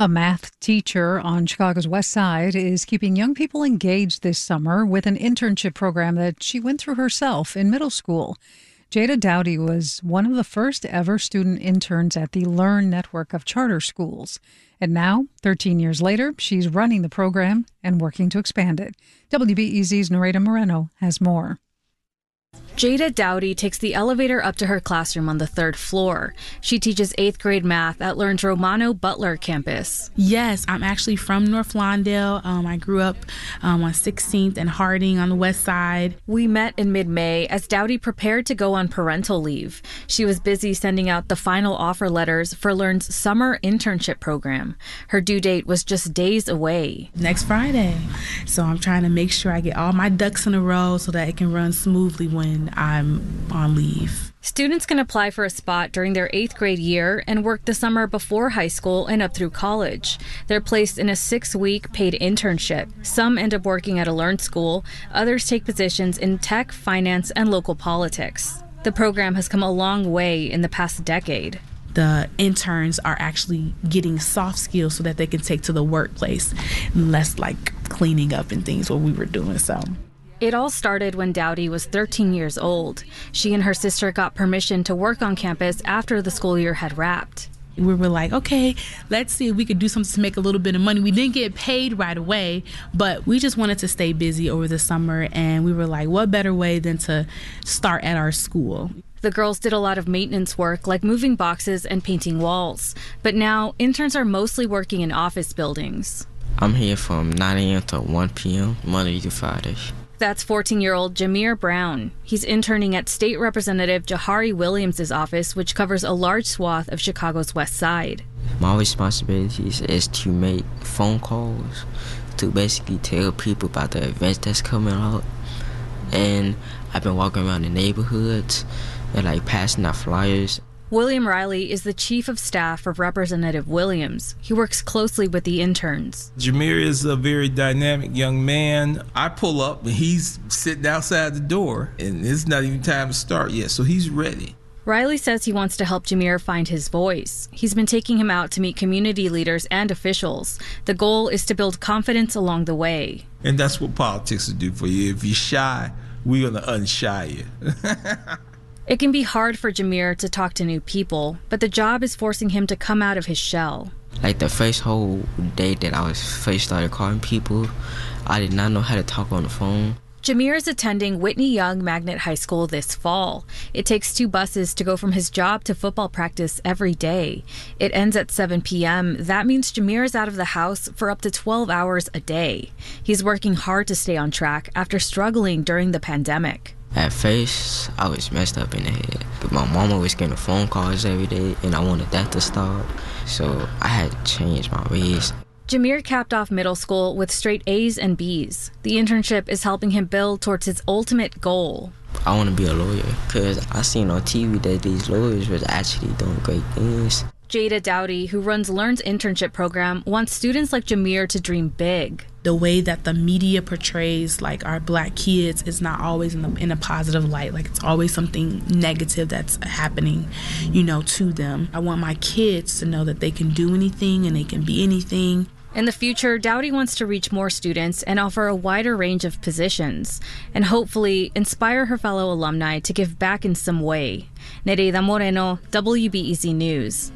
A math teacher on Chicago's West Side is keeping young people engaged this summer with an internship program that she went through herself in middle school. Jada Dowdy was one of the first ever student interns at the Learn Network of Charter Schools. And now, 13 years later, she's running the program and working to expand it. WBEZ's Nereida Moreno has more. Jada Dowdy takes the elevator up to her classroom on the third floor. She teaches 8th grade math at Learn's Romano Butler Campus. Yes, I'm actually from North Lawndale. I grew up on 16th and Harding on the west side. We met in mid-May as Dowdy prepared to go on parental leave. She was busy sending out the final offer letters for Learn's summer internship program. Her due date was just days away. Next Friday. So I'm trying to make sure I get all my ducks in a row so that it can run smoothly when I'm on leave. Students can apply for a spot during their 8th grade year and work the summer before high school and up through college. They're placed in a 6-week paid internship. Some end up working at a Learn school. Others take positions in tech, finance, and local politics. The program has come a long way in the past decade. The interns are actually getting soft skills so that they can take to the workplace, less like cleaning up and things what we were doing. So it all started when Dowdy was 13 years old. She and her sister got permission to work on campus after the school year had wrapped. We were like, okay, let's see if we could do something to make a little bit of money. We didn't get paid right away, but we just wanted to stay busy over the summer. And we were like, what better way than to start at our school? The girls did a lot of maintenance work, like moving boxes and painting walls. But now interns are mostly working in office buildings. I'm here from 9 a.m. to 1 p.m., Monday to Friday. That's 14-year-old Jameer Brown. He's interning at State Representative Jahari Williams' office, which covers a large swath of Chicago's West Side. My responsibilities is to make phone calls to basically tell people about the events that's coming up. And I've been walking around the neighborhoods and passing out flyers. William Riley is the chief of staff of Representative Williams. He works closely with the interns. Jameer is a very dynamic young man. I pull up and he's sitting outside the door and it's not even time to start yet, so he's ready. Riley says he wants to help Jameer find his voice. He's been taking him out to meet community leaders and officials. The goal is to build confidence along the way. And that's what politics will do for you. If you're shy, we're going to unshy you. It can be hard for Jameer to talk to new people, but the job is forcing him to come out of his shell. The first whole day that I first started calling people, I did not know how to talk on the phone. Jameer is attending Whitney Young Magnet High School this fall. It takes 2 buses to go from his job to football practice every day. It ends at 7 p.m. That means Jameer is out of the house for up to 12 hours a day. He's working hard to stay on track after struggling during the pandemic. At first, I was messed up in the head, but my mama was getting phone calls every day, and I wanted that to stop, so I had to change my ways. Jameer capped off middle school with straight A's and B's. The internship is helping him build towards his ultimate goal. I want to be a lawyer, because I seen on TV that these lawyers was actually doing great things. Jada Dowdy, who runs Learn's internship program, wants students like Jameer to dream big. The way that the media portrays our black kids is not always in a positive light. It's always something negative that's happening, to them. I want my kids to know that they can do anything and they can be anything. In the future, Dowdy wants to reach more students and offer a wider range of positions, and hopefully inspire her fellow alumni to give back in some way. Nereida Moreno, WBEZ News.